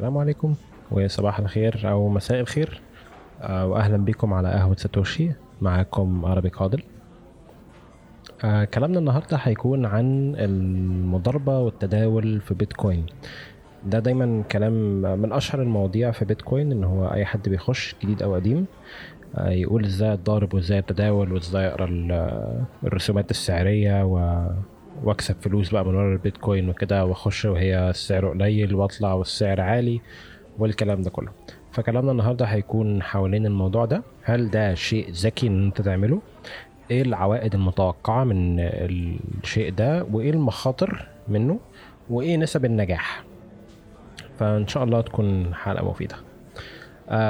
السلام عليكم وصباح الخير أو مساء الخير، وأهلا بكم على قهوة ساتوشي. معكم عربي قادل. كلامنا النهاردة هيكون عن المضاربة والتداول في بيتكوين. ده دايما كلام من أشهر المواضيع في بيتكوين، إن هو أي حد بيخش جديد أو قديم يقول إزاي أتضارب وإزاي أتداول وإزاي أقرأ الرسومات السعرية واكسب فلوس بقى من ورا البيتكوين وكده، واخش وهي السعر قليل واطلع والسعر عالي والكلام ده كله. فكلامنا النهارده هيكون حوالين الموضوع ده. هل ده شيء ذكي ان انت تعمله؟ ايه العوائد المتوقعه من الشيء ده؟ وايه المخاطر منه؟ وايه نسب النجاح؟ فان شاء الله تكون حلقه مفيده.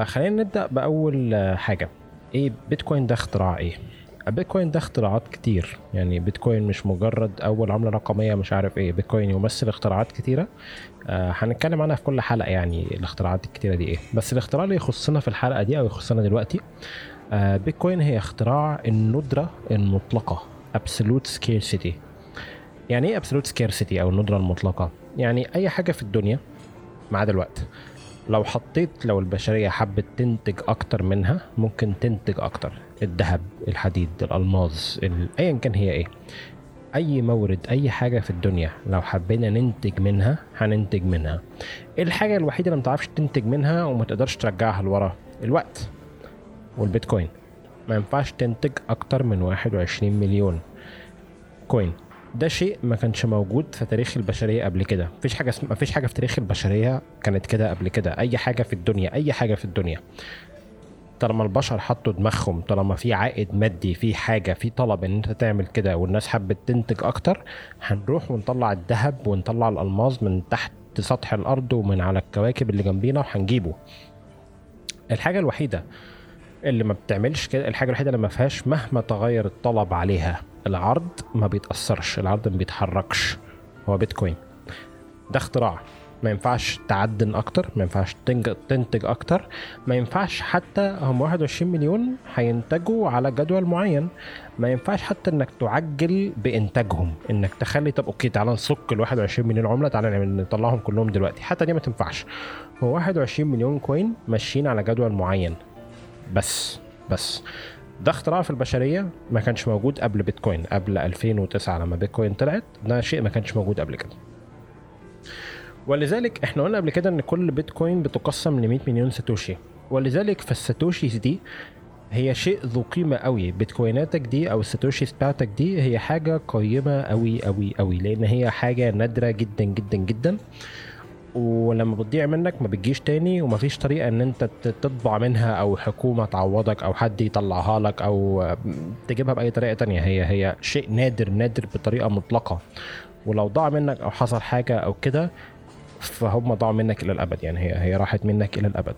خلينا نبدا باول حاجه. ايه بيتكوين ده؟ اختراع ايه؟ بيتكوين ده اختراعات كتير. يعني بيتكوين مش مجرد اول عملة رقمية مش عارف ايه، بيتكوين يمثل اختراعات كتيرة هنتكلم عنها في كل حلقة. يعني الاختراعات الكتيرة دي ايه؟ بس الاختراع اللي يخصنا في الحلقة دي او يخصنا دلوقتي، بيتكوين هي اختراع الندرة المطلقة، absolute scarcity. يعني ايه absolute scarcity او الندرة المطلقة؟ يعني اي حاجة في الدنيا مع دلوقتي لو البشرية حبت تنتج اكتر منها ممكن تنتج اكتر. الذهب، الحديد، الالماس، ايا كان هي ايه، اي مورد، اي حاجة في الدنيا لو حبينا ننتج منها هننتج منها. الحاجة الوحيدة اللي متعرفش تنتج منها وما تقدرش ترجعها لورا الوقت، والبيتكوين ما ينفعش تنتج اكتر من 21 مليون كوين. ده شيء ما كانش موجود في تاريخ البشرية قبل كده. مفيش حاجة في تاريخ البشرية كانت كده قبل كده. اي حاجة في الدنيا طالما البشر حطوا دماغهم، طالما في عائد مادي، في حاجة، في طلب ان انت تعمل كده والناس حابة تنتج اكتر، هنروح ونطلع الذهب ونطلع الألماس من تحت سطح الارض ومن على الكواكب اللي جنبينا وهنجيبه. الحاجة الوحيدة اللي ما بتعملش كده، الحاجة الوحيدة اللي ما فيهاش مهما تغير الطلب عليها، العرض ما بيتأثرش، العرض ما بيتحركش، هو بيتكوين. ده اختراع ما ينفعش تعدن اكتر، ما ينفعش تنتج اكتر، ما ينفعش حتى هم 21 مليون هينتجوا على جدول معين، ما ينفعش حتى انك تعجل بانتاجهم، انك تخلي طب اوكي تعالى نسك ال 21 مليون عمله تعالى نطلعهم كلهم دلوقتي، حتى دي ما تنفعش. هو 21 مليون كوين ماشيين على جدول معين بس ده اختراع في البشرية ما كانش موجود قبل بيتكوين. قبل 2009 لما بيتكوين طلعت ده شيء ما كانش موجود قبل كده. ولذلك احنا قلنا قبل كده ان كل بيتكوين بتقسم ل 100 مليون ساتوشي، ولذلك فالساتوشيز دي هي شيء ذو قيمة قوي. بيتكويناتك دي او الساتوشيز بتاعتك دي هي حاجة قيمة قوي قوي قوي، لان هي حاجة نادرة جدا جدا جدا، ولما بتضيع منك ما بتجيش تاني، وما فيش طريقة ان انت تطبع منها او حكومة تعوضك او حد يطلعها لك او تجيبها بأي طريقة تانية. هي شيء نادر نادر بطريقة مطلقة، ولو ضاع منك او حصل حاجة او كده فهم ضاعوا منك الى الابد. يعني هي راحت منك الى الابد.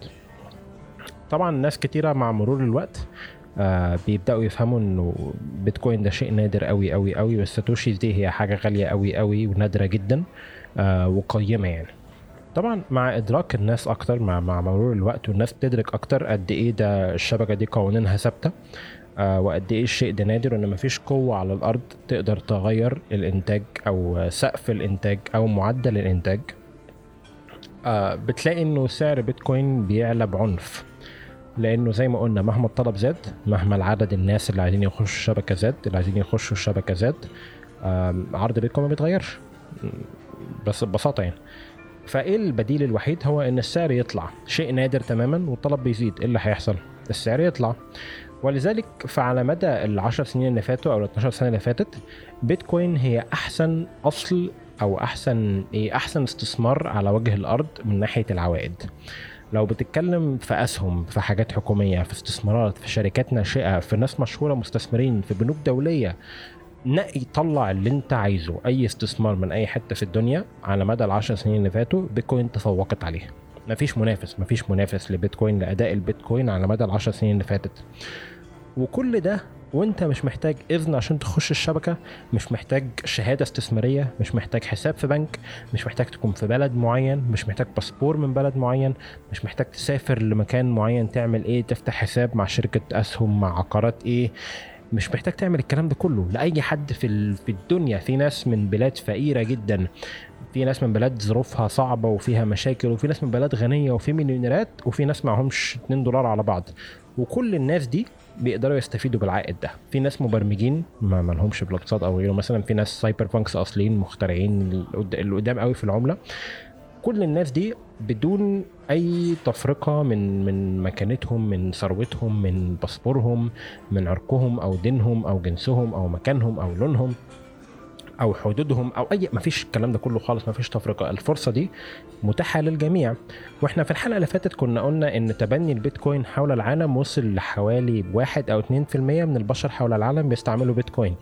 طبعا ناس كتيرة مع مرور الوقت بيبدأوا يفهموا انه بيتكوين ده شيء نادر قوي قوي قوي، والساتوشيز دي هي حاجة غالية قوي قوي ونادرة جدا وقيمة. يعني طبعا مع ادراك الناس اكتر، مع مرور الوقت والناس بتدرك اكتر قد ايه ده الشبكه دي قوانينها ثابته، وقد ايه الشيء ده نادر، وان مفيش قوه على الارض تقدر تغير الانتاج او سقف الانتاج او معدل الانتاج. بتلاقي انه سعر بيتكوين بيعلى بعنف، لانه زي ما قلنا مهما الطلب زاد، مهما العدد الناس اللي عايزين يخشوا الشبكه زاد، عرض بيتكوين ما بيتغيرش بس ببساطه. يعني فايه البديل الوحيد؟ هو ان السعر يطلع، شيء نادر تماما والطلب بيزيد، اللي هيحصل السعر يطلع. ولذلك فعلى مدى ال10 سنين اللي فاتوا او ال12 سنه اللي فاتت، بيتكوين هي احسن اصل او احسن استثمار على وجه الارض من ناحيه العوائد. لو بتتكلم في اسهم، في حاجات حكوميه، في استثمارات، في شركات ناشئه، في ناس مشهوره، مستثمرين، في بنوك دوليه، نقي طلع اللي انت عايزه. اي استثمار من اي حتة في الدنيا على مدى 10 سنين اللي فاتوا بيتكوين تفوقت عليه. مفيش منافس لبيتكوين، لاداء البيتكوين على مدى 10 سنين اللي فاتت. وكل ده وانت مش محتاج اذن عشان تخش الشبكة، مش محتاج شهادة استثمارية، مش محتاج حساب في بنك، مش محتاج تكون في بلد معين، مش محتاج باسبور من بلد معين، مش محتاج تسافر لمكان معين تعمل ايه، تفتح حساب مع شركة اسهم، مع عقارات ايه، مش محتاج تعمل الكلام ده كله لأي حد في الدنيا. في ناس من بلاد فقيرة جدا, في ناس من بلاد ظروفها صعبة وفيها مشاكل, وفي ناس من بلاد غنية وفي مليونيرات, وفي ناس معهمش $2 على بعض, وكل الناس دي بيقدروا يستفيدوا بالعائد ده. في ناس مبرمجين ما لهمش بالاقتصاد او غيره مثلا, في ناس سايبر بانكس اصليين مخترعين اللي قدام قوي في العملة. كل الناس دي بدون اي تفرقة من مكانتهم, من ثروتهم, من باسبورهم, من عرقهم او دينهم او جنسهم او مكانهم او لونهم او حدودهم او اي, مفيش الكلام ده كله خالص, مفيش تفرقه. الفرصه دي متاحه للجميع. واحنا في الحلقه اللي فاتت كنا قلنا ان تبني البيتكوين حول العالم وصل لحوالي 1 أو 2% من البشر حول العالم بيستعملوا بيتكوين,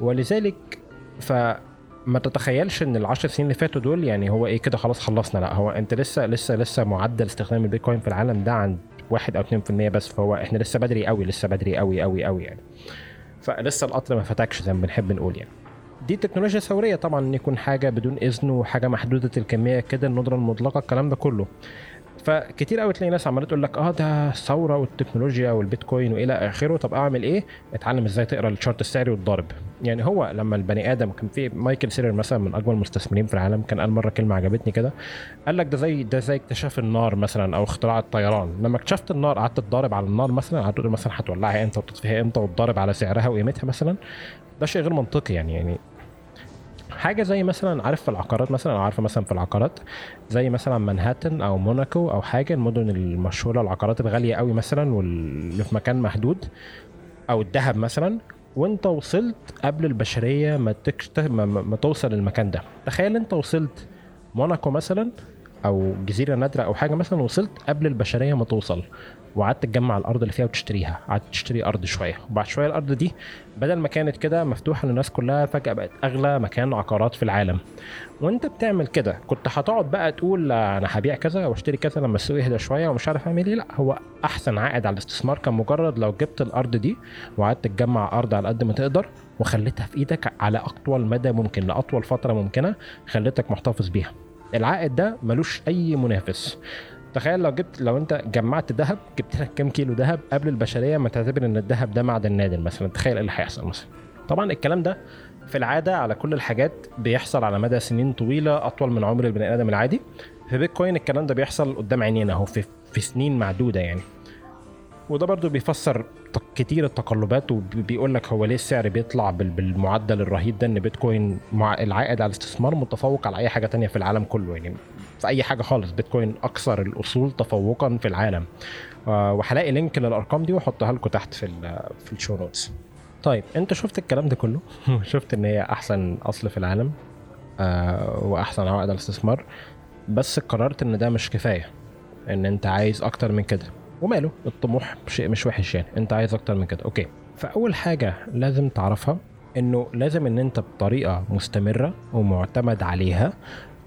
ولذلك فما تتخيلش ان ال10 سنين اللي فاتوا دول يعني هو ايه كده خلاص خلصنا. لا, هو انت لسه معدل استخدام البيتكوين في العالم ده عند 1 أو 2% بس, فهو احنا لسه بدري قوي, لسه بدري قوي قوي قوي يعني, فلسه القطر ما فتكش زي ما بنحب نقول يعني. دي تكنولوجيا ثورية طبعا, ان يكون حاجة بدون اذن وحاجة محدودة الكمية كده, الندرة المطلقة الكلام ده كله. فكتير قوي تلاقي ناس عمالة تقول لك ده ثورة والتكنولوجيا والبيتكوين والى اخره, طب اعمل ايه؟ اتعلم ازاي تقرأ الشارت السعري والضرب. يعني هو لما البني ادم كان في مايكل سيلر مثلا من اجمل المستثمرين في العالم, كان قال مرة كلمة عجبتني كده, قال لك ده زي اكتشاف النار مثلا او اختراع الطيران. لما اكتشفت النار قعدت تضارب على النار مثلا, قعدت تقول مثلا هتولعها امتى وتطفيها امتى وتضارب على سعرها وقيمتها مثلا, ده شيء غير منطقي يعني حاجة زي مثلا عارف في العقارات مثلا, عارفة مثلا في العقارات زي مثلا مانهاتن أو موناكو أو حاجة, المدن المشهورة العقارات الغالية قوي مثلا واللي في مكان محدود, أو الذهب مثلا, وانت وصلت قبل البشرية ما توصل المكان ده. تخيل انت وصلت موناكو مثلا أو جزيرة نادرة أو حاجة مثلا, وصلت قبل البشرية ما توصل, وقعدت تجمع الارض اللي فيها وتشتريها, قعدت تشتري ارض شويه, وبعد شويه الارض دي بدل ما كانت كده مفتوحه للناس كلها فجاه بقت اغلى مكان عقارات في العالم. وانت بتعمل كده كنت هتقعد بقى تقول انا هبيع كذا واشتري كذا لما السوق يهدى شويه ومش عارف اعمل ايه. لا, هو احسن عائد على الاستثمار كان مجرد لو جبت الارض دي وقعدت تجمع ارض على قد ما تقدر وخليتها في ايدك على اطول مدى ممكن, لاطول فتره ممكنه, خليتك محتفظ بيها. العائد ده ملوش اي منافس. تخيل لو انت جمعت ذهب, جبت لك كام كيلو ذهب قبل البشريه ما تعتبر ان الذهب ده معدن نادر مثلا, تخيل ايه اللي هيحصل مثلا. طبعا الكلام ده في العاده على كل الحاجات بيحصل على مدى سنين طويله اطول من عمر البني ادم العادي. في بيتكوين الكلام ده بيحصل قدام عينينا اهو في سنين معدوده يعني, وده برضو بيفسر كتير التقلبات, وبيقول لك هو ليه السعر بيطلع بالمعدل الرهيب ده, ان بيتكوين مع العائد على الاستثمار متفوق على اي حاجه تانية في العالم كله يعني, في اي حاجه خالص بيتكوين اكثر الاصول تفوقا في العالم. وهلاقي لينك للارقام دي واحطها لكم تحت في الشو نوتس. طيب انت شفت الكلام ده كله, شفت ان هي احسن اصل في العالم واحسن عائد على الاستثمار, بس قررت ان ده مش كفايه, ان انت عايز اكتر من كده. وماله, الطموح شيء مش وحش يعني, انت عايز اكتر من كده اوكي. فاول حاجه لازم تعرفها انه لازم ان انت بطريقه مستمره ومعتمد عليها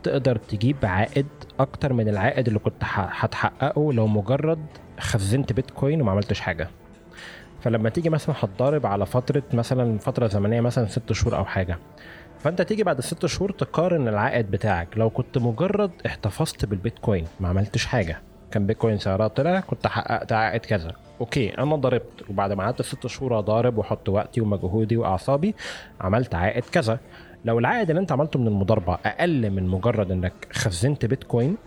تقدر تجيب عائد اكتر من العائد اللي كنت هتحققه لو مجرد خزنت بيتكوين وما عملتش حاجه. فلما تيجي مثلا هتضارب على فتره زمنيه مثلا 6 شهور او حاجه, فانت تيجي بعد 6 شهور تقارن العائد بتاعك لو كنت مجرد احتفظت بالبيتكوين ما عملتش حاجه, كان بيتكوين سعرها طلع كنت حققت عائد كذا, اوكي انا ضربت وبعد ما قعدت 6 شهور اضارب واحط وقتي ومجهودي واعصابي عملت عائد كذا. لو العائد اللي انت عملته من المضاربه اقل من مجرد انك خزنت بيتكوين,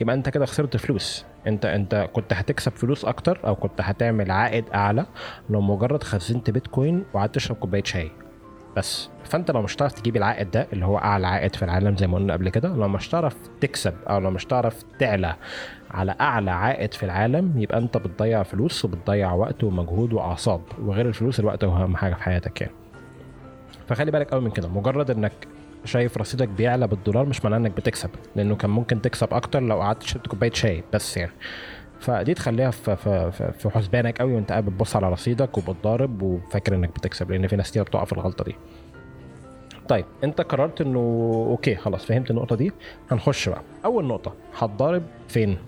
يبقى انت كده خسرت فلوس. انت كنت هتكسب فلوس اكتر او كنت هتعمل عائد اعلى لو مجرد خزنت بيتكوين وقعدت تشرب كوبايه شاي بس. فانت لو مش تعرف تجيب العائد ده اللي هو اعلى عائد في العالم زي ما قلنا قبل كده, لو مش تعرف تكسب او لو مش تعرف تعلى على اعلى عائد في العالم, يبقى انت بتضيع فلوس وبتضيع وقت ومجهود واعصاب, وغير الفلوس الوقت هو اهم حاجه في حياتك يعني. فخلي بالك قوي من كده, مجرد انك شايف رصيدك بيعلى بالدولار مش معناه انك بتكسب, لانه كان ممكن تكسب اكتر لو قعدت شربت كوبايه شاي بس يعني. فدي تخليها في حسبانك قوي وانت قاعد بتبص على رصيدك وبتضارب وفاكر انك بتكسب, لان في ناس كتير بتقع في الغلطه دي. طيب انت قررت انه اوكي خلاص فهمت النقطه دي, هنخش بقى اول نقطه, هتضارب فين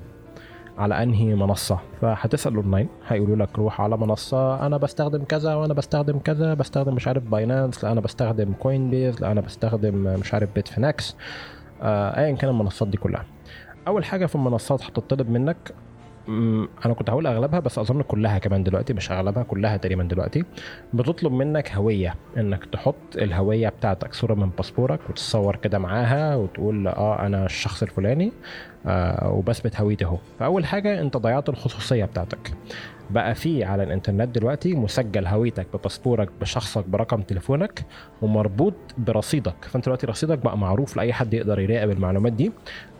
على انهي منصه. فهتسال اونلاين هيقولوا لك روح على منصه انا بستخدم كذا وانا بستخدم كذا, بستخدم مش عارف باينانس, لا انا بستخدم كوين بيز, لا انا بستخدم مش عارف بيت فينكس, ايا كان المنصات دي كلها. اول حاجه في المنصات هتطلب منك انا كنت هقول اغلبها بس اظن كلها كمان دلوقتي, مش اغلبها كلها تقريبا دلوقتي بتطلب منك هويه, انك تحط الهويه بتاعتك صوره من باسبورك وتصور كده معاها وتقول انا الشخص الفلاني وبثبت هويته اهو. فاول حاجه انت ضيعت الخصوصيه بتاعتك. بقى في على الانترنت دلوقتي مسجل هويتك بباسبورك بشخصك برقم تليفونك ومربوط برصيدك, فانت دلوقتي رصيدك بقى معروف لاي حد يقدر يراقب المعلومات دي,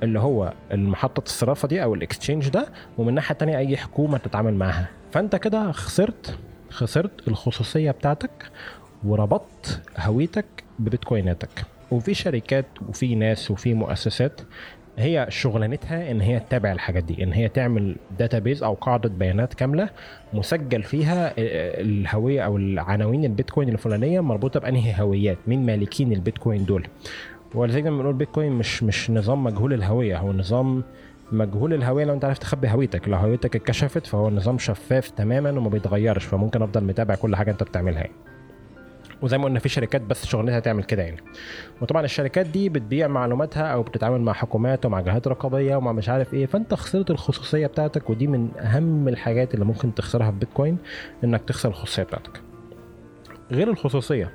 اللي هو المحطه الصرافه دي او الاكستشينج ده, ومن ناحيه تانية اي حكومه تتعامل معها. فانت كده خسرت الخصوصيه بتاعتك وربطت هويتك ببيتكويناتك. وفي شركات وفي ناس وفي مؤسسات هي شغلانتها ان هي تتابع الحاجات دي, ان هي تعمل داتابيز او قاعدة بيانات كاملة مسجل فيها الهوية او العناوين البيتكوين الفلانية مربوطة بأنهي هويات, مين مالكين البيتكوين دول. ولذلك بنقول بيتكوين مش نظام مجهول الهوية, هو نظام مجهول الهوية لو انت عرفت تخبي هويتك. لو هويتك اتكشفت فهو نظام شفاف تماما وما بيتغيرش, فممكن افضل متابع كل حاجة انت بتعملها يعني. وزي ما قلنا في شركات بس شغلتها تعمل كده يعني. وطبعا الشركات دي بتبيع معلوماتها او بتتعامل مع حكومات ومع جهات رقابيه ومع مش عارف ايه, فانت خسرت الخصوصيه بتاعتك. ودي من اهم الحاجات اللي ممكن تخسرها في بيتكوين, انك تخسر الخصوصيه بتاعتك. غير الخصوصيه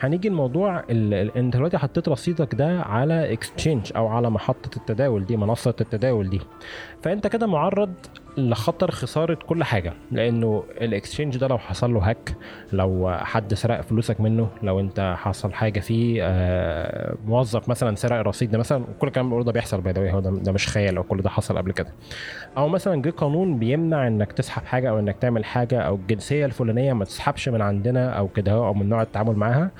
هنيجي الموضوع انت دلوقتي حطيت رصيدك ده على اكستشينج او على محطه التداول دي, منصه التداول دي, فانت كده معرض لخطر خساره كل حاجه. لانه الاكستشينج ده لو حصل له هاك, لو حد سرق فلوسك منه, لو انت حصل حاجه فيه موظف مثلا سرق الرصيد ده مثلا, وكل الكلام اللي ده بيحصل باي ذا, هو ده مش خيال, او كل ده حصل قبل كده. او مثلا جه قانون بيمنع انك تسحب حاجه او انك تعمل حاجه, او الجنسيه الفلانيه ما تسحبش من عندنا او كده, او ممنوع التعامل معاها.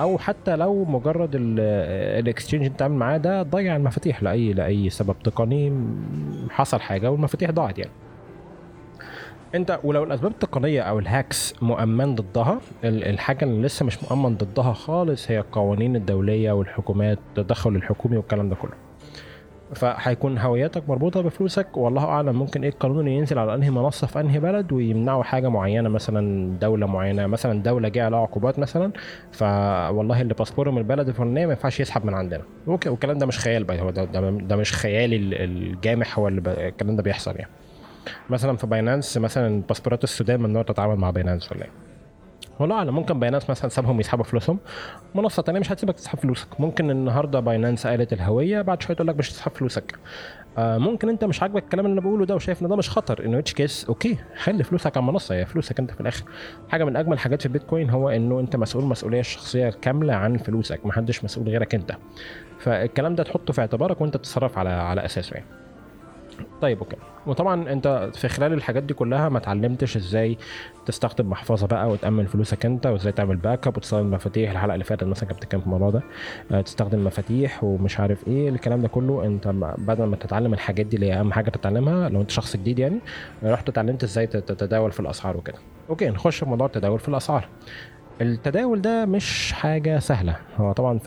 او حتى لو مجرد الاكستشينج انت عامل معاه ده ضيع المفاتيح لاي سبب تقني, حصل حاجه والمفاتيح ضاعت يعني انت. ولو الاسباب التقنيه او الهاكس مؤمن ضدها, الحاجه اللي لسه مش مؤمن ضدها خالص هي القوانين الدوليه والحكومات, التدخل الحكومي والكلام ده كله. فهيكون هويتك مربوطه بفلوسك, والله اعلم ممكن ايه القانون ينزل على انهي منصه في انهي بلد ويمنعوا حاجه معينه, مثلا دوله معينه, مثلا دوله جايه على عقوبات مثلا, فوالله اللي باسبوره من البلد الفلانيه ما ينفعش يسحب من عندنا. اوكي, والكلام ده مش خيال بقى, هو ده مش خيالي الجامح, هو الكلام ده بيحصل يعني. مثلا في باينانس مثلا باسبورات السودان ممنوع تتعامل مع باينانس ولا ايه, والله اعلم. ممكن باينانس مثلا سابهم يسحبوا فلوسهم, منصه ثانيه مش هتسيبك تسحب فلوسك. ممكن النهارده باينانس قالت الهويه, بعد شويه تقول لك مش تسحب فلوسك. ممكن انت مش عاجبك الكلام اللي انا بقوله ده وشايف ان ده مش خطر, انه اتش كيس اوكي, خلي فلوسك على منصه, هي فلوسك انت في الاخر. حاجه من اجمل حاجات في البيتكوين هو انه انت مسؤول مسؤوليه الشخصيه كامله عن فلوسك, محدش مسؤول غيرك انت. فالكلام ده تحطه في اعتبارك وانت بتتصرف على اساسه يعني. طيب اوكي, وطبعا انت في خلال الحاجات دي كلها ما تعلمتش ازاي تستخدم محفظه بقى وتامن فلوسك انت, وازاي تعمل باك اب وتستخدم مفاتيح. الحلقه اللي فاتت مثلا كنت بتتكلم في الموضوع ده, تستخدم مفاتيح ومش عارف ايه الكلام ده كله. انت بدل ما تتعلم الحاجات دي اللي اهم حاجه تتعلمها لو انت شخص جديد يعني, رحت اتعلمت ازاي تتداول في الاسعار وكده. اوكي, نخش في موضوع التداول في الاسعار. التداول ده مش حاجه سهله. هو طبعا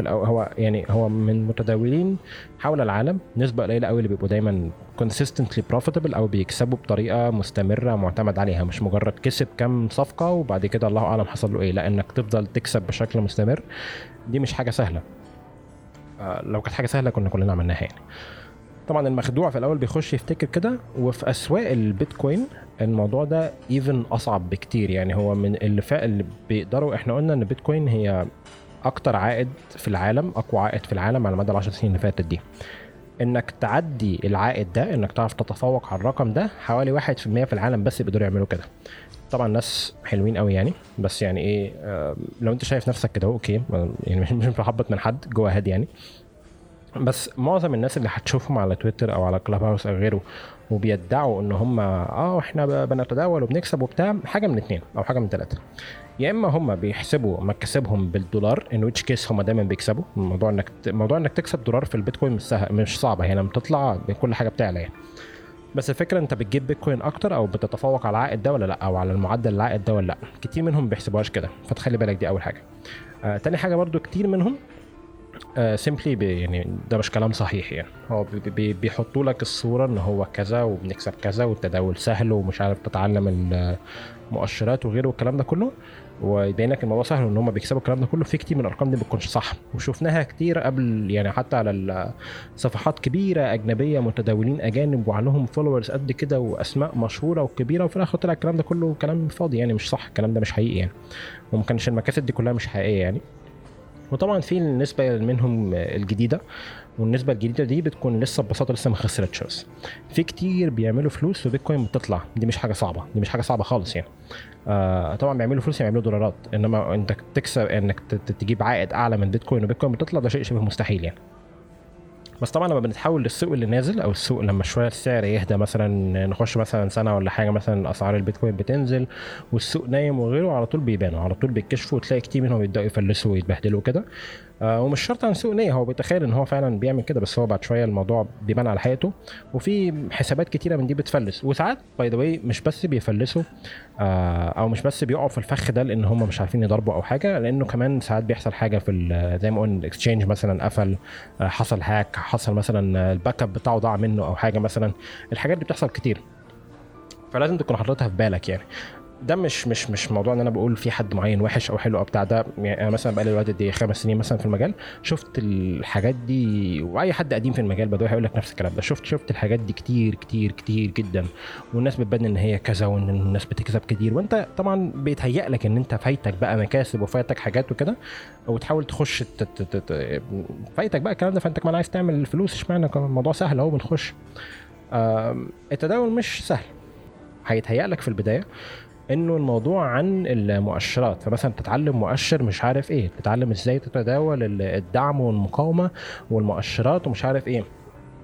هو من متداولين حول العالم نسبه قليله قوي اللي بيبقوا دايما consistently profitable او بيكسبوا بطريقه مستمره معتمد عليها, مش مجرد كسب كم صفقه وبعد كده الله اعلم حصل له ايه. لانك تفضل تكسب بشكل مستمر دي مش حاجه سهله. لو كانت حاجه سهله كنا كلنا عملناها يعني. طبعا المخدوع في الاول بيخش يفتكر كده, وفي اسواق البيتكوين الموضوع ده even اصعب بكتير يعني. هو من اللي بيقدروا, احنا قلنا ان بيتكوين هي اكتر عائد في العالم, اقوى عائد في العالم على مدى ال10 سنين اللي فاتت دي. انك تعدي العائد ده, انك تعرف تتفوق على الرقم ده, حوالي 1% في العالم بس بيقدروا يعملوا كده. طبعا ناس حلوين قوي يعني, بس يعني ايه, لو انت شايف نفسك كده اوكي يعني, مش بحبط من حد جوه هاد يعني. بس معظم الناس اللي هتشوفهم على تويتر او على كلاب هاوس او غيره وبيدعوا ان هم احنا بنتداول وبنكسب وبتاع, حاجه من اتنين او حاجه من ثلاثه. يا اما هم بيحسبوا مكاسبهم بالدولار, ان ويتش كيس هم دايما بيكسبوا. موضوع انك تكسب دولار في البيتكوين مش صعبه يعني, لما تطلع كل حاجه بتعلى يعني. بس الفكره انت بتجيب بيتكوين اكتر او بتتفوق على العائد ده ولا لا, او على المعدل العائد ده ولا لا. كتير منهم بيحسبوهاش كده, فتخلي بالك دي اول حاجه. تاني حاجه برضو كتير منهم سيمبلي يعني ده مش كلام صحيح يعني. هو بيحطوا لك الصوره ان هو كذا وبنكسب كذا والتداول سهل ومش عارف تتعلم المؤشرات وغيره والكلام ده كله, ويبين لك الموضوع سهل ان هم بيكسبوا الكلام ده كله. في كتير من الارقام دي ما بتكونش صح وشوفناها كتير قبل يعني حتى على صفحات كبيره اجنبيه متداولين اجانب وعليهم فولورز قد كده واسماء مشهوره وكبيره وفي الاخر طلع الكلام ده كله كلام فاضي يعني مش صح, الكلام ده مش حقيقي يعني, وما كانش المكاسب دي كلها مش حقيقيه يعني. وطبعا في النسبه منهم الجديده, والنسبه الجديده دي بتكون لسه ببساطه لسه ما خسرتش, بس في كتير بيعملوا فلوس وبيتكوين بتطلع, دي مش حاجه صعبه, دي مش حاجه صعبه خالص يعني. طبعا بيعملوا فلوس يعني بيعملوا دولارات, انما انك تكسب انك تجيب عائد اعلى من بيتكوين وبيتكوين بتطلع ده شيء شبه مستحيل يعني. بس طبعا لما بنتحول للسوق اللي نازل او السوق لما شويه السعر يهدى, مثلا نخش مثلا سنه ولا حاجه مثلا اسعار البيتكوين بتنزل والسوق نايم وغيره, على طول بيبانوا, على طول بيكشفوا, وتلاقي كتير منهم يبداوا يفلسوا ويتبهدلوا كده. ومش شرط عن سوق نيه, هو بيتخيل ان هو فعلا بيعمل كده بس هو بعد شويه الموضوع بيبان على حقيقته. وفي حسابات كتيره من دي بتفلس, وساعات باي ذا واي مش بس بيفلسوا او مش بس بيقعوا في الفخ ده لان هم مش عارفين يضربوا او حاجه, لانه كمان ساعات بيحصل حاجه في زي ما قلنا الاكسشينج مثلا قفل, حصل هاك, حصل مثلا الباك اب بتاعه ضاع منه او حاجه مثلا, الحاجات دي بتحصل كتير فلازم تكون حضرتها في بالك يعني. ده مش موضوع ان انا بقول في حد معين وحش او حلو او بتاع ده يعني. انا مثلا بقالي الوقت دي 5 سنين مثلا في المجال, شفت الحاجات دي, واي حد قديم في المجال بدوي هيقول لك نفس الكلام ده, شفت الحاجات دي كتير كتير كتير جدا, والناس بتبان ان هي كذا وان الناس بتكسب كتير, وانت طبعا بيتهيأ لك ان انت فايتك بقى مكاسب وفايتك حاجات وكده, وتحاول تخش فايتك بقى الكلام ده, فانت ما عايز تعمل الفلوس, اشمعنى الموضوع سهل اهو بنخش. التداول مش سهل, هيتهيأ لك في البدايه انه الموضوع عن المؤشرات, فمثلا تتعلم مؤشر مش عارف ايه, تتعلم ازاي تتداول الدعم والمقاومه والمؤشرات ومش عارف ايه.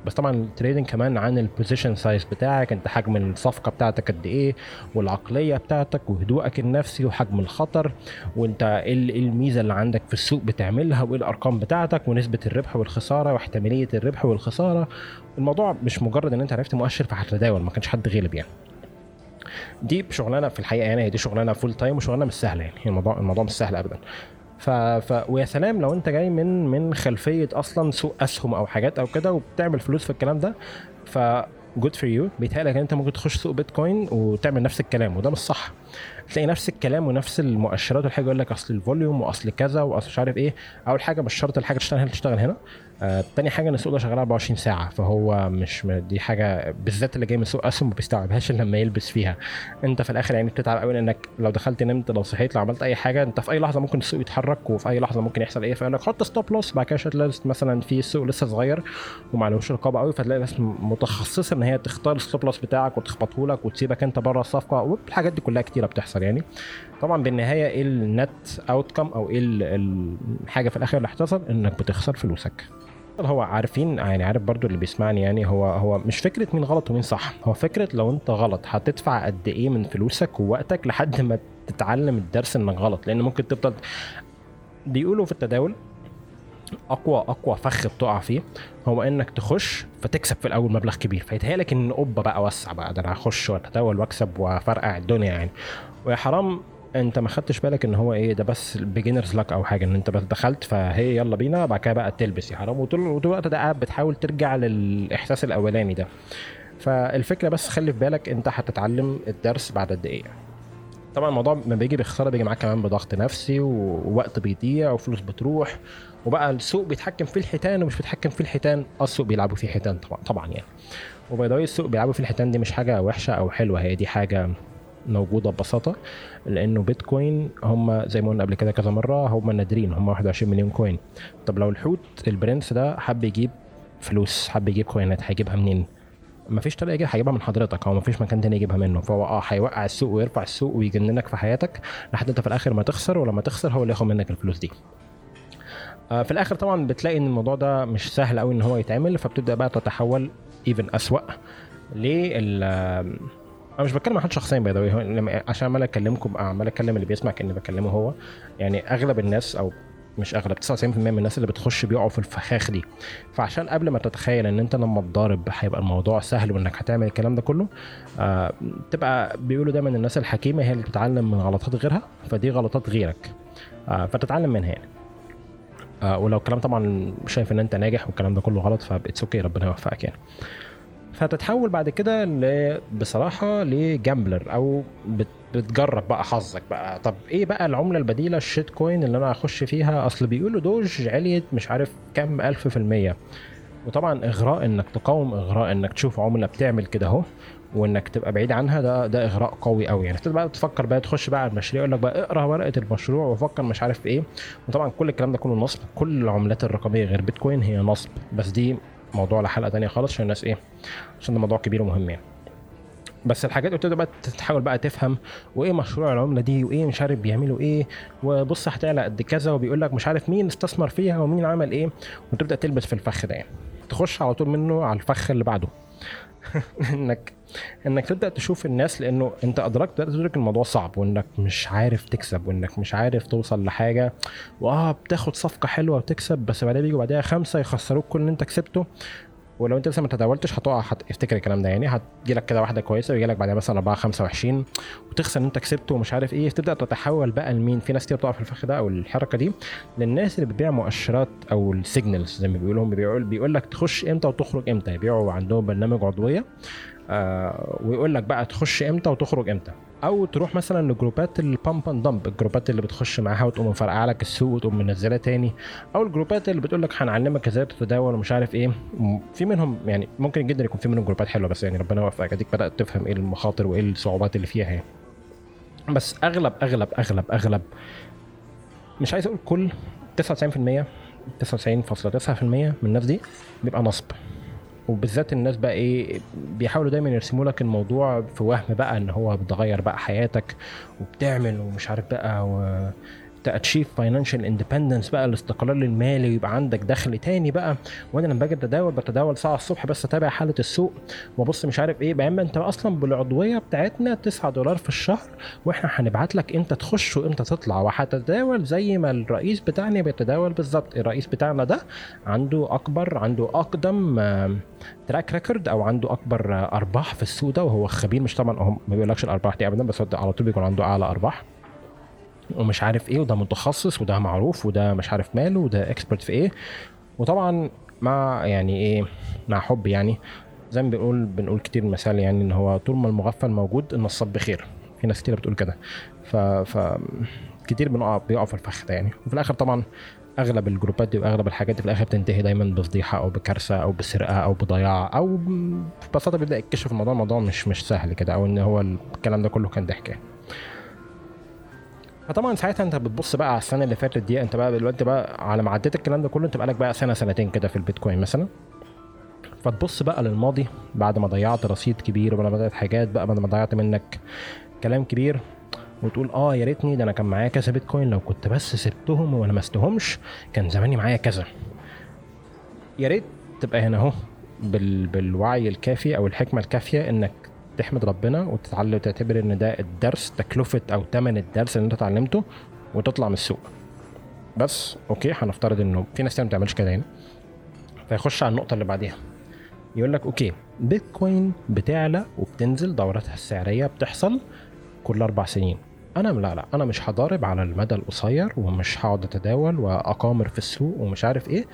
بس طبعا التريدنج كمان عن البوزيشن سايز بتاعك, انت حجم الصفقه بتاعتك قد ايه, والعقليه بتاعتك وهدوءك النفسي وحجم الخطر, وانت ايه الميزه اللي عندك في السوق بتعملها, وايه الارقام بتاعتك ونسبه الربح والخساره واحتماليه الربح والخساره. الموضوع مش مجرد ان انت عرفت مؤشر فهتتداول, ما كانش حد غالب يعني. دي شغلانه في الحقيقه يعني, دي شغلانه فول تايم وشغلانه مش سهله يعني, الموضوع مش سهل ابدا. ويا سلام لو انت جاي من خلفيه اصلا سوق اسهم او حاجات او كده وبتعمل فلوس في الكلام ده, ف good for you. بيتهيألك ان انت ممكن تخش سوق بيتكوين وتعمل نفس الكلام, وده مش صح. تلاقي نفس الكلام ونفس المؤشرات والحاجه يقول لك اصل الفوليوم واصل كذا واصل مش عارف ايه. اول حاجه مش شرط الحاجه تشتغل هنا. تاني حاجه ان السوق ده شغال 24 ساعه, فهو مش دي حاجه بالذات اللي جاي من سوق اسهم ما بيستوعبهاش لما يلبس فيها. انت في الاخر يعني بتتعب قوي انك لو دخلت نمت لو صحيت لو عملت اي حاجه, انت في اي لحظه ممكن السوق يتحرك وفي اي لحظه ممكن يحصل ايه. فيقول لك حط ستوب لوس, بعد كده تلاقي مثلا في السوق لسه صغير وما عليهوش رقابه قوي, فتلاقي ناس متخصصه ان هي تختار الستوب لوس بتاعك وتخبطه لك وتسيبك انت بره الصفقه, والحاجات دي كلها كتيره بتحصل يعني. طبعا بالنهايه ايه النت اوتكم او ايه الحاجه في الاخر اللي هتحصل, انك بتخسر فلوسك. هو عارفين يعني, عارف برضو اللي بيسمعني يعني, هو مش فكرة مين غلط ومين صح, هو فكرة لو انت غلط هتدفع قد ايه من فلوسك ووقتك لحد ما تتعلم الدرس انك غلط. لان ممكن تبطل, بيقولوا في التداول اقوى فخ بتقع فيه هو انك تخش فتكسب في الاول مبلغ كبير, فيتهيألك ان قبة بقى وسع بقى, ده انا هخش واتداول واكسب وفرقع الدنيا يعني. ويا حرام انت ما خدتش بالك ان هو ايه ده, بس بيجينرز لك او حاجه, ان انت بس دخلت فهي يلا بينا, بعد كده بقى تلبس يا حرام, وطول الوقت ده قاعد بتحاول ترجع للاحساس الاولاني ده. فالفكره بس خلي في بالك انت هتتعلم الدرس بعد قد ايه. طبعا الموضوع ما بيجي بخساره, بيجي معاك كمان بضغط نفسي ووقت بيضيع وفلوس بتروح, وبقى السوق بيتحكم في الحيتان ومش بيتحكم في الحيتان. السوق بيلعبوا فيه حيتان طبعا يعني, وبيضايق السوق بيلعبوا في الحيتان, دي مش حاجه وحشه او حلوه, هي دي حاجه موجوده ببساطه. لانه بيتكوين هم زي ما قلنا قبل كده كذا مره, هم نادرين, هم 21 مليون كوين. طب لو الحوت البرنس ده حب يجيب فلوس, حب يجيب كوينات, هيجيبها منين؟ مفيش طريقه يجيبها, هيجيبها من حضرتك, او مفيش مكان تاني يجيبها منه. فهو هيوقع السوق ويرفع السوق ويجننك في حياتك لحد انت في الاخر ما تخسر, ولما تخسر هو اللي ياخد منك الفلوس دي. في الاخر طبعا بتلاقي ان الموضوع ده مش سهل قوي ان هو يتعمل, فبتبدا بقى تتحول ايفن اسوا لل. انا مش بتكلم عن حد شخصيا باي ذا, عشان عمال اكلمكم عمال اكلم اللي بيسمع كأني بكلمه هو يعني. اغلب الناس, او مش اغلب, 99% من الناس اللي بتخش بيقعوا في الفخاخ دي. فعشان قبل ما تتخيل ان انت لما تضارب هيبقى الموضوع سهل وانك هتعمل الكلام ده كله, تبقى بيقولوا دايما الناس الحكيمه هي اللي بتتعلم من غلطات غيرها, فدي غلطات غيرك فتتعلم منها يعني. ولو الكلام طبعا شايف ان انت ناجح والكلام ده كله غلط, فبقيت اوكي, ربنا يوفقك يعني. فتتحول بعد كده بصراحه لجامبلر, او بتجرب بقى حظك بقى. طب ايه بقى العمله البديله الشيت كوين اللي انا هخش فيها؟ اصل بيقولوا دوج عليت مش عارف كم 1000%، وطبعا اغراء انك تقاوم، اغراء انك تشوف عمله بتعمل كده اهو وانك تبقى بعيد عنها، ده اغراء قوي قوي يعني. بتبقى تفكر بقى، تخش بقى على المشاريع يقول لك بقى اقرا ورقه المشروع وفكر مش عارف ايه. وطبعا كل الكلام ده كله نصب، كل العملات الرقميه غير بيتكوين هي نصب، بس دي موضوع لحلقه تانية خالص عشان الناس ايه، عشان ده موضوع كبير ومهم يعني. بس الحاجات بتبدا بقى تحاول بقى تفهم وايه مشروع العمله دي وايه مش عارف بيعملوا ايه، وبص هتعلى قد كذا وبيقول لك مش عارف مين استثمر فيها ومين عمل ايه، وتبدا تلبس في الفخ ده يعني. تخش على طول منه على الفخ اللي بعده انك تبدا تشوف الناس، لانه انت تدرك الموضوع صعب، وانك مش عارف تكسب، وانك مش عارف توصل لحاجه، بتاخد صفقه حلوه وتكسب، بس بعدها بيجوا بعدها 5 يخسروك كل اللي انت كسبته، ولو انت لسه ما تداولتش هتقع. هتفتكر الكلام ده يعني، هتجيلك كده واحده كويسه ويجيلك بعدها مثلا 4 25 وتخسر ان انت كسبته ومش عارف ايه. تبدا تتحول بقى لمين؟ في ناس كتير بتقع في الفخ ده او الحركه دي، للناس اللي بتبيع مؤشرات او السيجنالز زي ما بيقولوا، بيقول لك تخش امتى وتخرج امتى، يبيعوا عندهم برنامج عضويه ويقول لك بقى تخش امتى وتخرج امتى، او تروح مثلا لجروبات البامب اند دمب، الجروبات اللي بتخش معاها وتقوم مفرقعه لك السوق وتقوم منزلها تاني، او الجروبات اللي بتقول لك هنعلمك ازاي تتداول ومش عارف ايه. في منهم يعني ممكن جدا يكون في منهم جروبات حلوه، بس يعني ربنا يوفقك اديك بدات تفهم ايه المخاطر وايه الصعوبات اللي فيها يعني. بس اغلب مش عايز اقول كل 99.9% من الناس دي بيبقى نصب، وبالذات الناس بقى ايه، بيحاولوا دايما يرسموا لك الموضوع في وهم بقى ان هو بتغير بقى حياتك وبتعمل ومش عارف بقى وتاتشيف فاينانشال اندبندنس بقى، الاستقلال المالي، ويبقى عندك دخل تاني بقى، وانا لما باجي بتداول ساعه الصبح بس اتابع حاله السوق وابص مش عارف ايه. بعدين انت اصلا بالعضويه بتاعتنا $9 في الشهر، واحنا هنبعت لك انت تخش وانت تطلع، وهتتداول زي ما الرئيس بتاعنا بيتداول بالظبط. الرئيس بتاعنا ده عنده اقدم تراك ريكورد، او عنده اكبر ارباح في السوق ده، وهو خبير. مش طبعا هو ما بيقولكش الارباح دي ابدا، بس على طول بيكون عنده اعلى ارباح ومش عارف ايه، وده متخصص وده معروف وده مش عارف ماله وده اكسبرت في ايه. وطبعا مع يعني ايه، مع حب يعني، زي ما بنقول كتير مثال يعني، ان هو طول ما المغفل موجود النصاب بخير. في ناس كتير بتقول كده، ف كتير بيقع في الفخ ده يعني. وفي الاخر طبعا اغلب الجروبات دي واغلب الحاجات دي في الاخر بتنتهي دايما بفضيحه او بكارثه او بسرقه او بضياع، او ببساطه بيبدا يكشف الموضوع مش سهل كده، او ان هو الكلام ده كله كان ضحكه. فطبعا ساعتها انت بتبص بقى على السنه اللي فاتت دي، انت بقى دلوقتي بقى على ما عديت الكلام ده كله انت بقالك بقى سنه سنتين كده في البيتكوين مثلا، فتبص بقى للماضي بعد ما ضيعت رصيد كبير، وبعد ما ضيعت حاجات بقى، بعد ما ضيعت منك كلام كبير، وتقول يا ريتني ده انا كان معايا كذا بيتكوين، لو كنت بس سبتهم ولا مستهمش كان زماني معايا كذا. يا ريت تبقى هنا اهو بالوعي الكافي او الحكمه الكافيه، انك تحمد ربنا وتتعلم وتعتبر ان ده الدرس، تكلفه او ثمن الدرس اللي انت اتعلمته، وتطلع من السوق. بس اوكي، هنفترض انه في ناس ما بتعملش كده هنا، فيخش على النقطه اللي بعديها يقول لك اوكي، بيتكوين بتعلى وبتنزل، دورتها السعريه بتحصل كل 4 سنين. انا لا مش هضارب على المدى القصير، ومش هقعد اتداول واقامر في السوق ومش عارف ايه.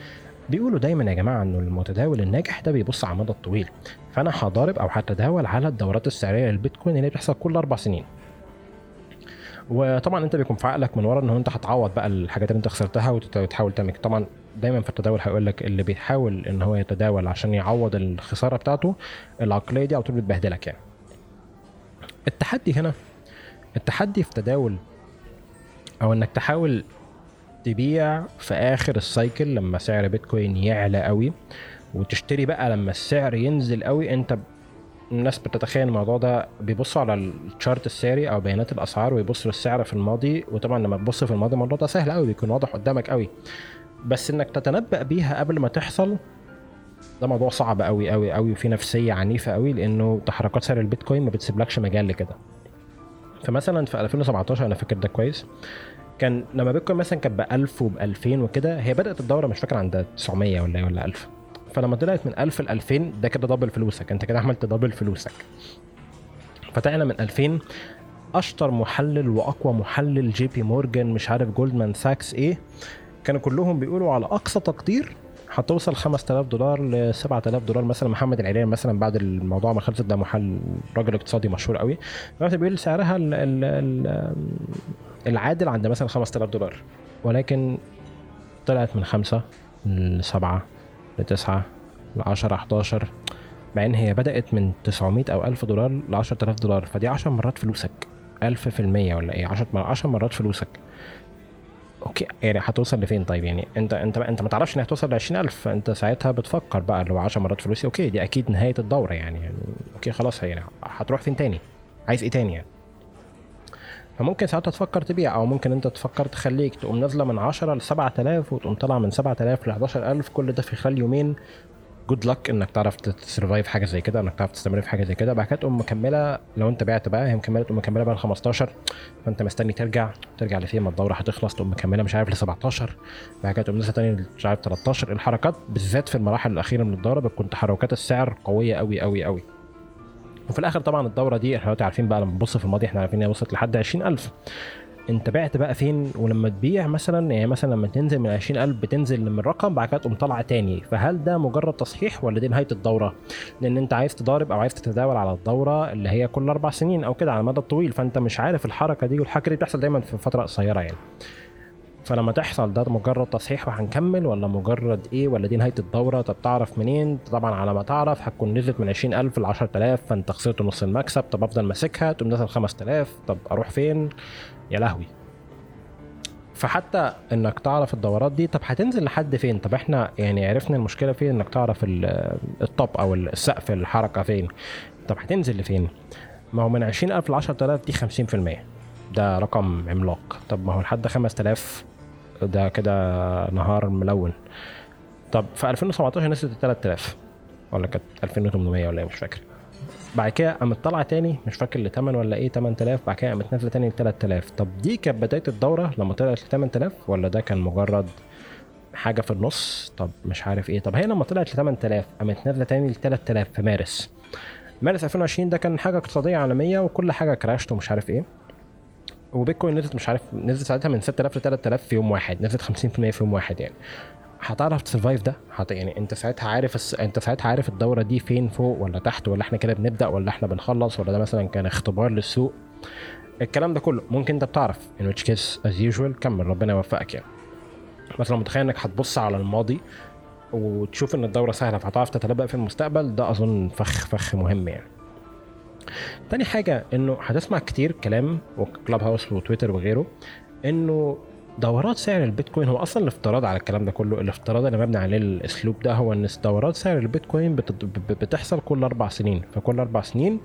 بيقولوا دايما يا جماعه انه المتداول الناجح ده بيبص على المدى الطويل، فانا هضارب او هتداول على الدورات السعريه للبيتكوين اللي بتحصل كل 4 سنين. وطبعا انت بيكون في عقلك من ورا ان انت هتعوض بقى الحاجات اللي انت خسرتها وتحاول تعمل. طبعا دايما في التداول هيقول لك اللي بيحاول ان هو يتداول عشان يعوض الخساره بتاعته، العقليه دي على طول بتبهدلك يعني. التحدي هنا، التحدي في تداول، او انك تحاول تبيع في اخر السايكل لما سعر بيتكوين يعلى قوي، وتشتري بقى لما السعر ينزل قوي. انت الناس بتتخيل الموضوع ده، بيبصوا على الشارت السعري او بيانات الاسعار ويبصوا للسعر في الماضي، وطبعا لما تبص في الماضي الموضوع ده سهل قوي، بيكون واضح قدامك قوي، بس انك تتنبأ بيها قبل ما تحصل ده موضوع صعب قوي قوي قوي، وفي نفسيه عنيفه قوي، لانه تحركات سعر البيتكوين ما بتسيبلكش مجال لكده. فمثلا في 2017 انا فاكر ده كويس، كان لما بيتكوين مثلا كان ب1000 وب2000 وكده، هي بدات الدوره مش فاكر عند 900 ولا 1000، فلما طلعت من 1000 ل 2000 ده كده دبل فلوسك، انت كده عملت دبل فلوسك. فتعنا من 2000 اشطر محلل واقوى محلل، جي بي مورجان مش عارف جولدمان ساكس ايه، كانوا كلهم بيقولوا على اقصى تقدير هتوصل $5000 ل $7000 مثلا. محمد العريان مثلا بعد الموضوع ما خلصت، ده محل راجل اقتصادي مشهور قوي، بيقول سعرها العادل عند مثلا $5000، ولكن طلعت من 5 ل 7 ل 9 ل 10 11، مع ان هي بدأت من $900 أو $1000 ل $10,000. فدي 10 مرات فلوسك، 1000% ولا ايه، 10 مرات فلوسك. اوكي يعني هتوصل لفين؟ طيب يعني انت ما تعرفش انها هتوصل ل 20,000، انت ساعتها بتفكر بقى لو 10 مرات فلوسي اوكي دي اكيد نهاية الدورة يعني اوكي خلاص، يعني هتروح فين تاني؟ عايز ايه تاني يعني؟ فممكن ساعتها تفكر تبيع، او ممكن انت تفكر تخليك تقوم نازله من 10 ل 7000 وتقوم طالع من 7000 ل 11000. كل ده في خلال يومين. جود لك انك تعرف تسرفايف حاجه زي كده، انك تعرف تستمر في حاجه زي كده. بعد كده تقوم مكمله، لو انت بعت بقى هي مكمله، تقوم مكمله بقى ل 15، فانت مستني ترجع لفين ما الدوره هتخلص، تقوم مكمله مش عارف ل 17، بعد كده تقوم نازله تاني مش عارف 13. الحركات بالذات في المراحل الاخيره من الدوره بتكون تحركات السعر قويه قوي قوي قوي. وفي الاخر طبعا الدوره دي احنا عارفين بقى، لما نبص في الماضي احنا عارفين انها وصلت لحد 20,000. انت بعت بقى فين؟ ولما تبيع مثلا، يعني مثلا لما تنزل من 20,000 بتنزل من الرقم، بعد كده تقوم طالعه تاني. فهل ده مجرد تصحيح ولا دي نهايه الدوره؟ لان انت عايز تضارب او عايز تتداول على الدوره اللي هي كل 4 سنين او كده على المدى الطويل، فانت مش عارف الحركه دي، والحركه دي بتحصل دايما في فتره قصيره يعني. فلما تحصل ده مجرد تصحيح وهنكمل، ولا مجرد ايه، ولا دي نهاية الدورة؟ طب تعرف منين؟ طبعا على ما تعرف هتكون نزلت من 20,000 ل 10,000، فانت خسرت نص المكسب. طب افضل ماسكها، تقوم نزل 5,000، طب اروح فين؟ يا لهوي. فحتى انك تعرف الدورات دي، طب هتنزل لحد فين؟ طب احنا يعني عرفنا المشكلة فين، انك تعرف الطب او السقف الحركة فين. طب هتنزل لفين؟ ما هو من 20,000 ل 10,000 دي 50%، ده رقم عملاق. طب ما هو لحد 5,000 ده كده نهار ملون. طب في 2017 نزلت 3000 ولا كانت 2800 ولا مش فاكر، بعد كده قامت طالعه تاني مش فاكر ل 8 ولا ايه 8000، بعد كده قامت نازله تاني ل 3000. طب دي كانت بدايه الدوره لما طلعت ل 8000، ولا ده كان مجرد حاجه في النص؟ طب مش عارف ايه. طب هي لما طلعت ل 8000 قامت نازله تاني ل 3000 في مارس 2020. ده كان حاجه اقتصاديه عالميه وكل حاجه كراشت ومش عارف ايه، وبيتكوين نزلت مش عارف، نزلت ساعتها من 6000 ل 3000 في يوم واحد، نزلت 50% في يوم واحد. يعني هتعرف تسرفايف ده؟ يعني انت ساعتها عارف انت ساعتها عارف الدوره دي فين، فوق ولا تحت، ولا احنا كده بنبدا ولا احنا بنخلص، ولا ده مثلا كان اختبار للسوق. الكلام ده كله ممكن انت بتعرف ان which case as usual كمل، ربنا يوفقك. يعني مثلا متخيل انك هتبص على الماضي وتشوف ان الدوره سهله فهتعرف تتنبأ في المستقبل، ده اظن فخ مهم يعني. تاني حاجة انه هتسمع كتير كلام وكلاب هاوس وتويتر وغيره انه دورات سعر البيتكوين، هو اصلا الافتراض على الكلام ده كله، الافتراض اللي مبني عليه الاسلوب ده هو ان دورات سعر البيتكوين بتحصل كل 4 سنين، فكل 4 سنين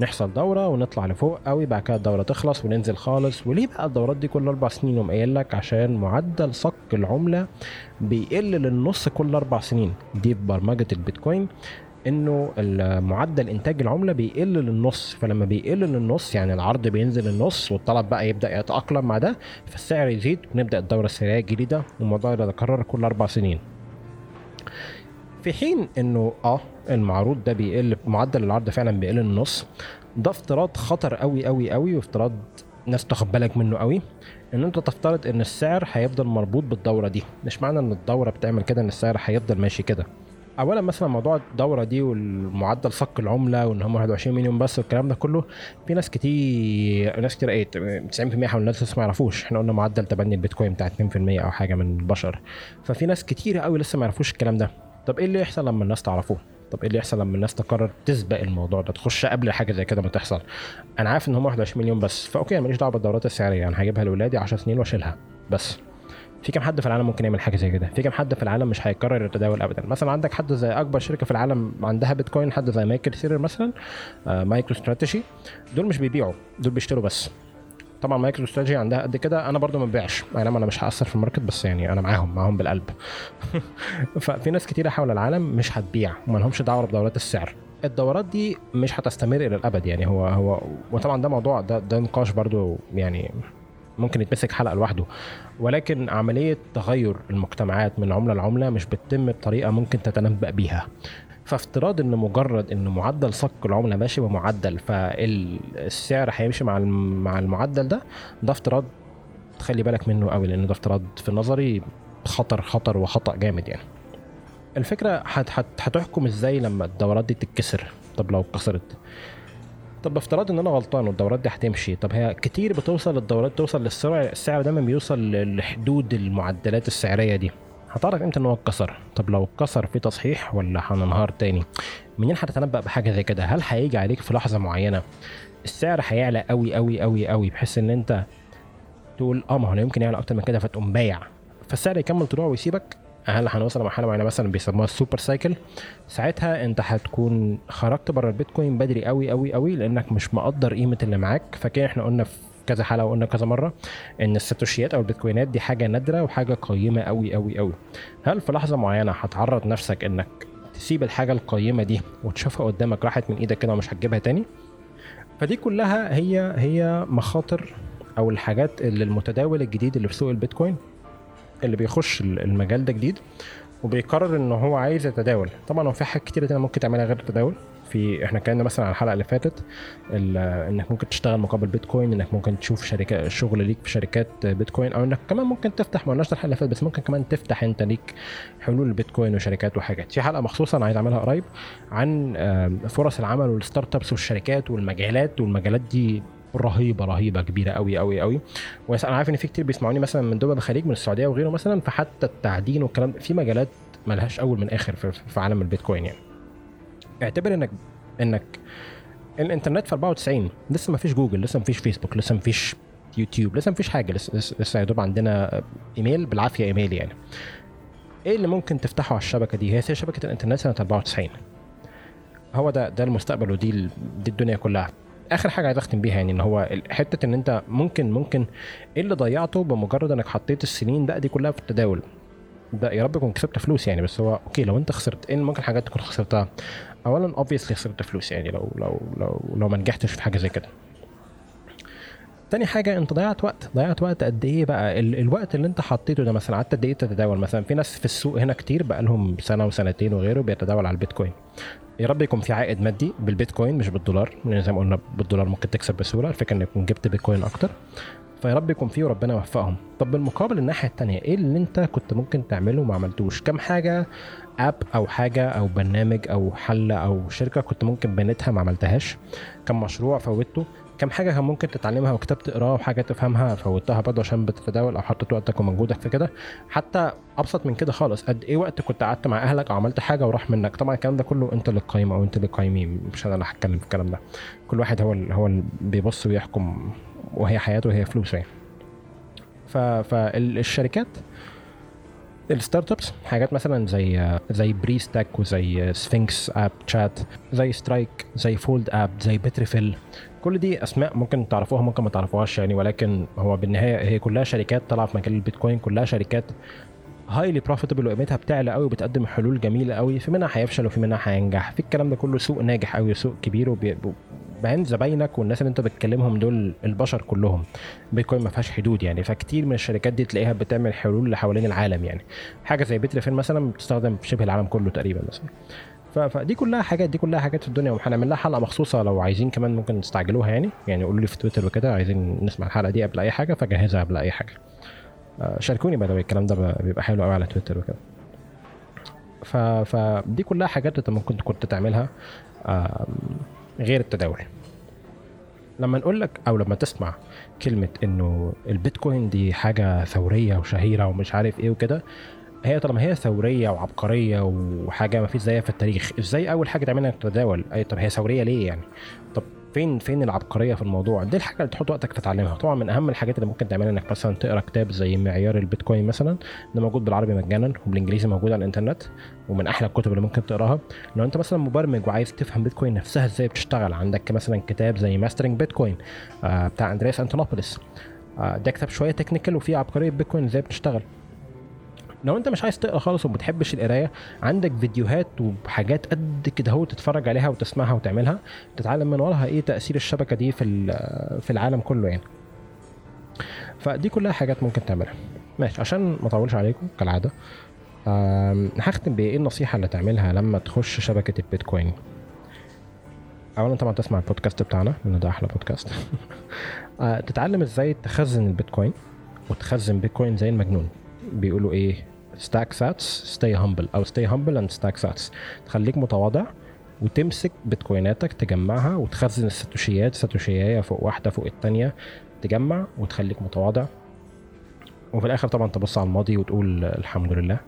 نحصل دورة ونطلع لفوق قوي، بعد كده الدورة تخلص وننزل خالص. وليه بقى الدورات دي كل 4 سنين؟ ومقايلك عشان معدل صك العملة بيقل للنص كل 4 سنين. دي برمجة البيتكوين انه معدل انتاج العمله بيقل للنص، فلما بيقل للنص يعني العرض بينزل للنص والطلب بقى يبدا يتاقلم مع ده، فالسعر يزيد ونبدا الدوره السريه الجديده، والموضوع ده يتكرر كل 4 سنين. في حين انه المعروض ده بيقل، معدل العرض فعلا بيقل للنص. ده افتراض خطر قوي قوي قوي، وافتراض ناس تاخد بالك منه قوي، ان انت تفترض ان السعر هيفضل مربوط بالدوره دي. مش معنى ان الدوره بتعمل كده ان السعر هيفضل ماشي كده. اولا مثلا موضوع الدوره دي والمعدل صك العمله وان هم 21 مليون بس والكلام ده كله، في ناس كتير ايه 90% حول الناس ما يعرفوش. احنا قلنا معدل تبني البيتكوين بتاع 2% او حاجه من البشر، ففي ناس كتير قوي لسه ما يعرفوش الكلام ده. طب ايه اللي يحصل لما الناس تعرفوه؟ طب ايه اللي يحصل لما الناس تقرر تسبق الموضوع ده، تخش قبل حاجه زي كده ما تحصل؟ انا عارف ان هم 21 مليون بس، فاوكي انا ماليش دعوه بالدورات السعريه، انا هجيبها لاولادي 10 سنين واشيلها بس. في كم حد في العالم ممكن يعمل حاجه زي كده؟ في كم حد في العالم مش هيكرر التداول ابدا؟ مثلا عندك حد زي اكبر شركه في العالم عندها بيتكوين، حد زي مايكل سيلر مثلا، مايكرو استراتيجي، دول مش بيبيعوا، دول بيشتروا بس. طبعا مايكرو استراتيجي عندها قد كده، انا برضو ما ببيعش، انا مش هاثر في الماركت، بس يعني انا معاهم بالقلب. ففي ناس كتيره حول العالم مش هتبيع وما لهمش دعوه بدورات السعر. الدورات دي مش هتستمر الى الابد يعني. هو وطبعا ده موضوع ده نقاش برضو يعني ممكن يتمسك حلقة لوحده، ولكن عملية تغير المجتمعات من عملة لعملة مش بتتم بطريقة ممكن تتنبأ بيها. فافتراض ان مجرد ان معدل صك العملة ماشي بمعدل، فالسعر هيمشي مع المعدل ده افتراض تخلي بالك منه قوي، لان ده افتراض في نظري خطر وخطأ جامد يعني. الفكرة هتحكم ازاي لما الدورات دي تتكسر؟ طب لو اتكسرت، طب افترض ان انا غلطان والدورات دي هتمشي، طب هي كتير بتوصل الدورات توصل للسعر، السعر دايما بيوصل لحدود المعدلات السعرية دي، هتعرف امتى ان هو اتكسر؟ طب لو اتكسر في تصحيح ولا هننهار تاني؟ منين هتتنبأ بحاجة زي كده؟ هل هيجي عليك في لحظة معينة السعر هيعلى قوي قوي قوي قوي بحيث ان انت تقول ما هو يمكن يعلى اكتر من كده فتقوم بايع فالسعر يكمل طلوعه ويسيبك؟ هل هنوصل لمرحله معينه مثلا بيسموها السوبر سايكل؟ ساعتها انت هتكون خرجت بره البيتكوين بدري قوي قوي قوي لانك مش مقدر قيمه اللي معاك. فكان احنا قلنا في كذا حلقه وقلنا كذا مره ان الساتوشيات او البيتكوينات دي حاجه نادره وحاجه قيمه قوي قوي قوي. هل في لحظه معينه هتعرض نفسك انك تسيب الحاجه القيمه دي وتشوفها قدامك راحت من ايدك كده ومش هتجيبها تاني؟ فدي كلها هي مخاطر او الحاجات اللي المتداول الجديد اللي في سوق البيتكوين اللي بيخش المجال ده جديد وبيقرر ان هو عايز يتداول. طبعا هو في حاجات كتير ممكن تعملها غير التداول. في احنا كنا مثلا على الحلقه اللي فاتت انك ممكن تشتغل مقابل بيتكوين، انك ممكن تشوف شركه شغل ليك في شركات بيتكوين، او انك كمان ممكن تفتح، ما قلناش الحلقه اللي فاتت بس ممكن كمان تفتح انت ليك حلول البيتكوين وشركات وحاجات. في حلقه مخصوصه انا عايز اعملها قريب عن فرص العمل والستارت ابس والشركات والمجالات دي رهيبه كبيره قوي قوي قوي. وانا عارف ان في كتير بيسمعوني مثلا من دول الخليج من السعوديه وغيره مثلا، فحتى التعدين والكلام في مجالات ملهاش اول من اخر في عالم البيتكوين. يعني اعتبر انك الانترنت في 94 لسه ما فيش جوجل، لسه ما فيش فيسبوك، لسه ما فيش يوتيوب، لسه ما فيش حاجه، لسه يا دوب عندنا ايميل، بالعافيه ايميل. يعني ايه اللي ممكن تفتحه على الشبكه دي؟ هي شبكه الانترنت سنه 94. هو ده المستقبل ودي الدنيا كلها. اخر حاجه عايز اختم بيها يعني ان هو حته ان انت ممكن ايه اللي ضيعته بمجرد انك حطيت السنين بقى دي كلها في التداول ده؟ يا رب يكون كسبت فلوس يعني، بس هو اوكي لو انت خسرت ايه ممكن حاجات تكون خسرتها؟ اولا اوبفيسلي خسرت فلوس يعني لو ما نجحتش في حاجه زي كده. تاني حاجه انت ضيعت وقت قد ايه بقى؟ الوقت اللي انت حطيته ده مثلا قعدت قد ايه تتداول؟ مثلا في ناس في السوق هنا كتير بقى لهم سنه وسنتين وغيره بيتداول على البيتكوين. يا رب يكون في عائد مادي بالبيتكوين مش بالدولار، لان زي ما قلنا بالدولار ممكن تكسب بسهوله، الفكره انك جبت بيتكوين اكتر. فيا رب يكون فيه وربنا يوفقهم. طب بالمقابل الناحيه الثانيه ايه اللي انت كنت ممكن تعمله وما عملتوش؟ كم حاجه اب او حاجه او برنامج او حل او شركه كنت ممكن بنيتها ما عملتهاش؟ كم مشروع فوتته؟ كم حاجه كان ممكن تتعلمها وكتاب تقراها وحاجه تفهمها فوتها برضه عشان بتتداول او حطيت وقتك ومجهودك في كده؟ حتى ابسط من كده خالص، قد ايه وقت كنت قعدت مع اهلك او عملت حاجه وراح منك؟ طبعا الكلام ده كله انت اللي قايم او انت اللي قايمين، مش انا اللي هتكلم في الكلام ده، كل واحد هو اللي بيبص ويحكم، وهي حياته وهي فلوسه يعني. فالشركات الستارت ابس حاجات مثلا زي بريز تاك وزي سفينكس اب تشات، زي سترايك، زي فولد اب، زي بيتريفيل، كل دي اسماء ممكن تعرفوها ممكن ما تعرفوهاش يعني، ولكن هو بالنهايه هي كلها شركات طالعه في مجال البيتكوين، كلها شركات هايلي بروفيتبل وقيمتها بتعلى قوي وبتقدم حلول جميله قوي، في منها هيفشل وفي منها هينجح. في الكلام ده كله سوق ناجح قوي، سوق كبير، وبين زباينك والناس اللي انت بتكلمهم دول البشر كلهم، بيتكوين ما فيهاش حدود يعني. فكتير من الشركات دي تلاقيها بتعمل حلول لحوالين العالم يعني، حاجه زي بيتريفيل مثلا بتستخدم في شبه العالم كله تقريبا مثلا. فدي كلها حاجات في الدنيا، وهنعمل لها حلقه مخصوصه لو عايزين كمان ممكن تستعجلوها يعني قولوا لي في تويتر وكده عايزين نسمع الحلقه دي قبل اي حاجه، فجهزها قبل اي حاجه. شاركوني بقى الكلام ده بيبقى حلو قوي على تويتر وكده. فدي كلها حاجات انت ممكن كنت تعملها غير التداول. لما نقول لك او لما تسمع كلمه انه البيتكوين دي حاجه ثوريه وشهيره ومش عارف ايه وكده، هي طالما هي ثوريه وعبقريه وحاجه ما فيش زيها في التاريخ، ازاي اول حاجه تعملها تتداول؟ اي طب هي ثوريه ليه يعني؟ طب فين العبقريه في الموضوع؟ دي الحاجه اللي تحط وقتك تتعلمها. طبعا من اهم الحاجات اللي ممكن تعملها انك مثلا تقرا كتاب زي معيار البيتكوين مثلا، ده موجود بالعربي مجانا وبالانجليزي موجود على الانترنت، ومن احلى الكتب اللي ممكن تقراها لو انت مثلا مبرمج وعايز تفهم بيتكوين نفسها ازاي بتشتغل. عندك مثلا كتاب زي ماسترينج بيتكوين بتاع اندرياس انتونوبولوس، ده كتاب شويه تكنيكال وفيه عبقريه بيتكوين ازاي بتشتغل. لو انت مش عايز تقرا خالص وما بتحبش القرايه، عندك فيديوهات وحاجات قد كده اهو تتفرج عليها وتسمعها وتعملها، تتعلم من وراها ايه تاثير الشبكه دي في العالم كله يعني. فدي كلها حاجات ممكن تعملها. ماشي، عشان ما اطولش عليكم كالعاده هختم بايه النصيحه اللي تعملها لما تخش شبكه البيتكوين. اولا طبعا تسمع البودكاست بتاعنا لان ده احلى بودكاست تتعلم ازاي تخزن البيتكوين وتخزن بيتكوين زي المجنون. بيقولوا ايه stack sats, stay humble أو stay humble and stack sats. تخليك متواضع وتمسك بتكويناتك تجمعها وتخزن الساتوشيات، ساتوشياية فوق واحدة فوق التانية، تجمع وتخليك متواضع. وفي الآخر طبعا تبص على الماضي وتقول الحمد لله.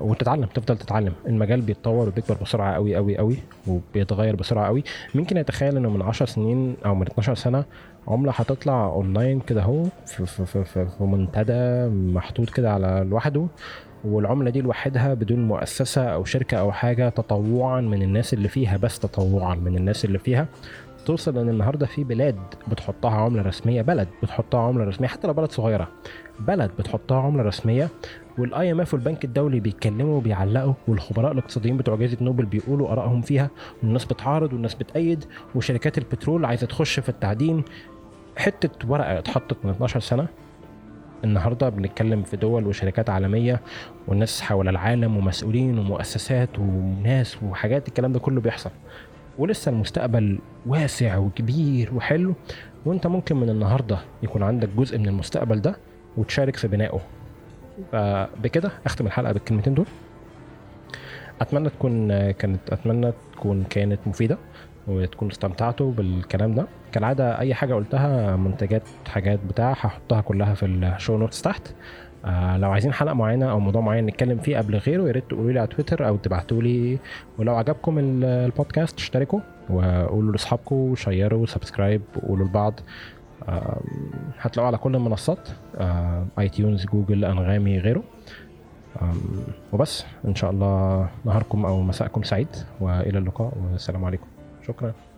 وتتعلم، تفضل تتعلم. المجال بيتطور وبيكبر بسرعة قوي قوي قوي وبيتغير بسرعة قوي. ممكن أتخيل إنه من 10 سنين أو من 12 سنة عملة هتطلع أونلاين كده هو في منتدى محطوط كده على لوحده، والعملة دي لوحدها بدون مؤسسة أو شركة أو حاجة، تطوعا من الناس اللي فيها، بس تطوعا من الناس اللي فيها. توصل ان النهاردة في بلاد بتحطها عملة رسمية، بلد بتحطها عملة رسمية، حتى لو بلد صغيرة، بلد بتحطها عملة رسمية. والIMF والبنك الدولي بيتكلموا وبيعلقوا، والخبراء الاقتصاديين بتوع جائزة نوبل بيقولوا آرائهم فيها، والناس بتعارض والناس بتأيد، وشركات البترول عايزة تخش في التعدين. حتة ورقة اتحطت من 12 سنة النهاردة بنتكلم في دول وشركات عالمية والناس حول العالم ومسؤولين ومؤسسات وناس وحاجات، الكلام ده كله بيحصل. ولسه المستقبل واسع وكبير وحلو، وانت ممكن من النهاردة يكون عندك جزء من المستقبل ده وتشارك في بنائه. فبكده اختم الحلقة بالكلمتين دول. اتمنى تكون كانت مفيدة وتكون استمتعتوا بالكلام ده. كالعادة اي حاجة قلتها، منتجات، حاجات بتاع، هحطها كلها في الشو نوتس تحت. لو عايزين حلقة معينة او موضوع معين نتكلم فيه قبل غيره، ياريت تقولوا لي على تويتر او تبعتوا لي. ولو عجبكم البودكاست اشتركوا وقولوا لاصحابكم وشيروا سبسكرايب وقولوا لبعض. هتلاقوا على كل المنصات، iTunes، جوجل، انغامي، غيره. وبس ان شاء الله نهاركم او مساءكم سعيد، والى اللقاء والسلام عليكم. شكرا.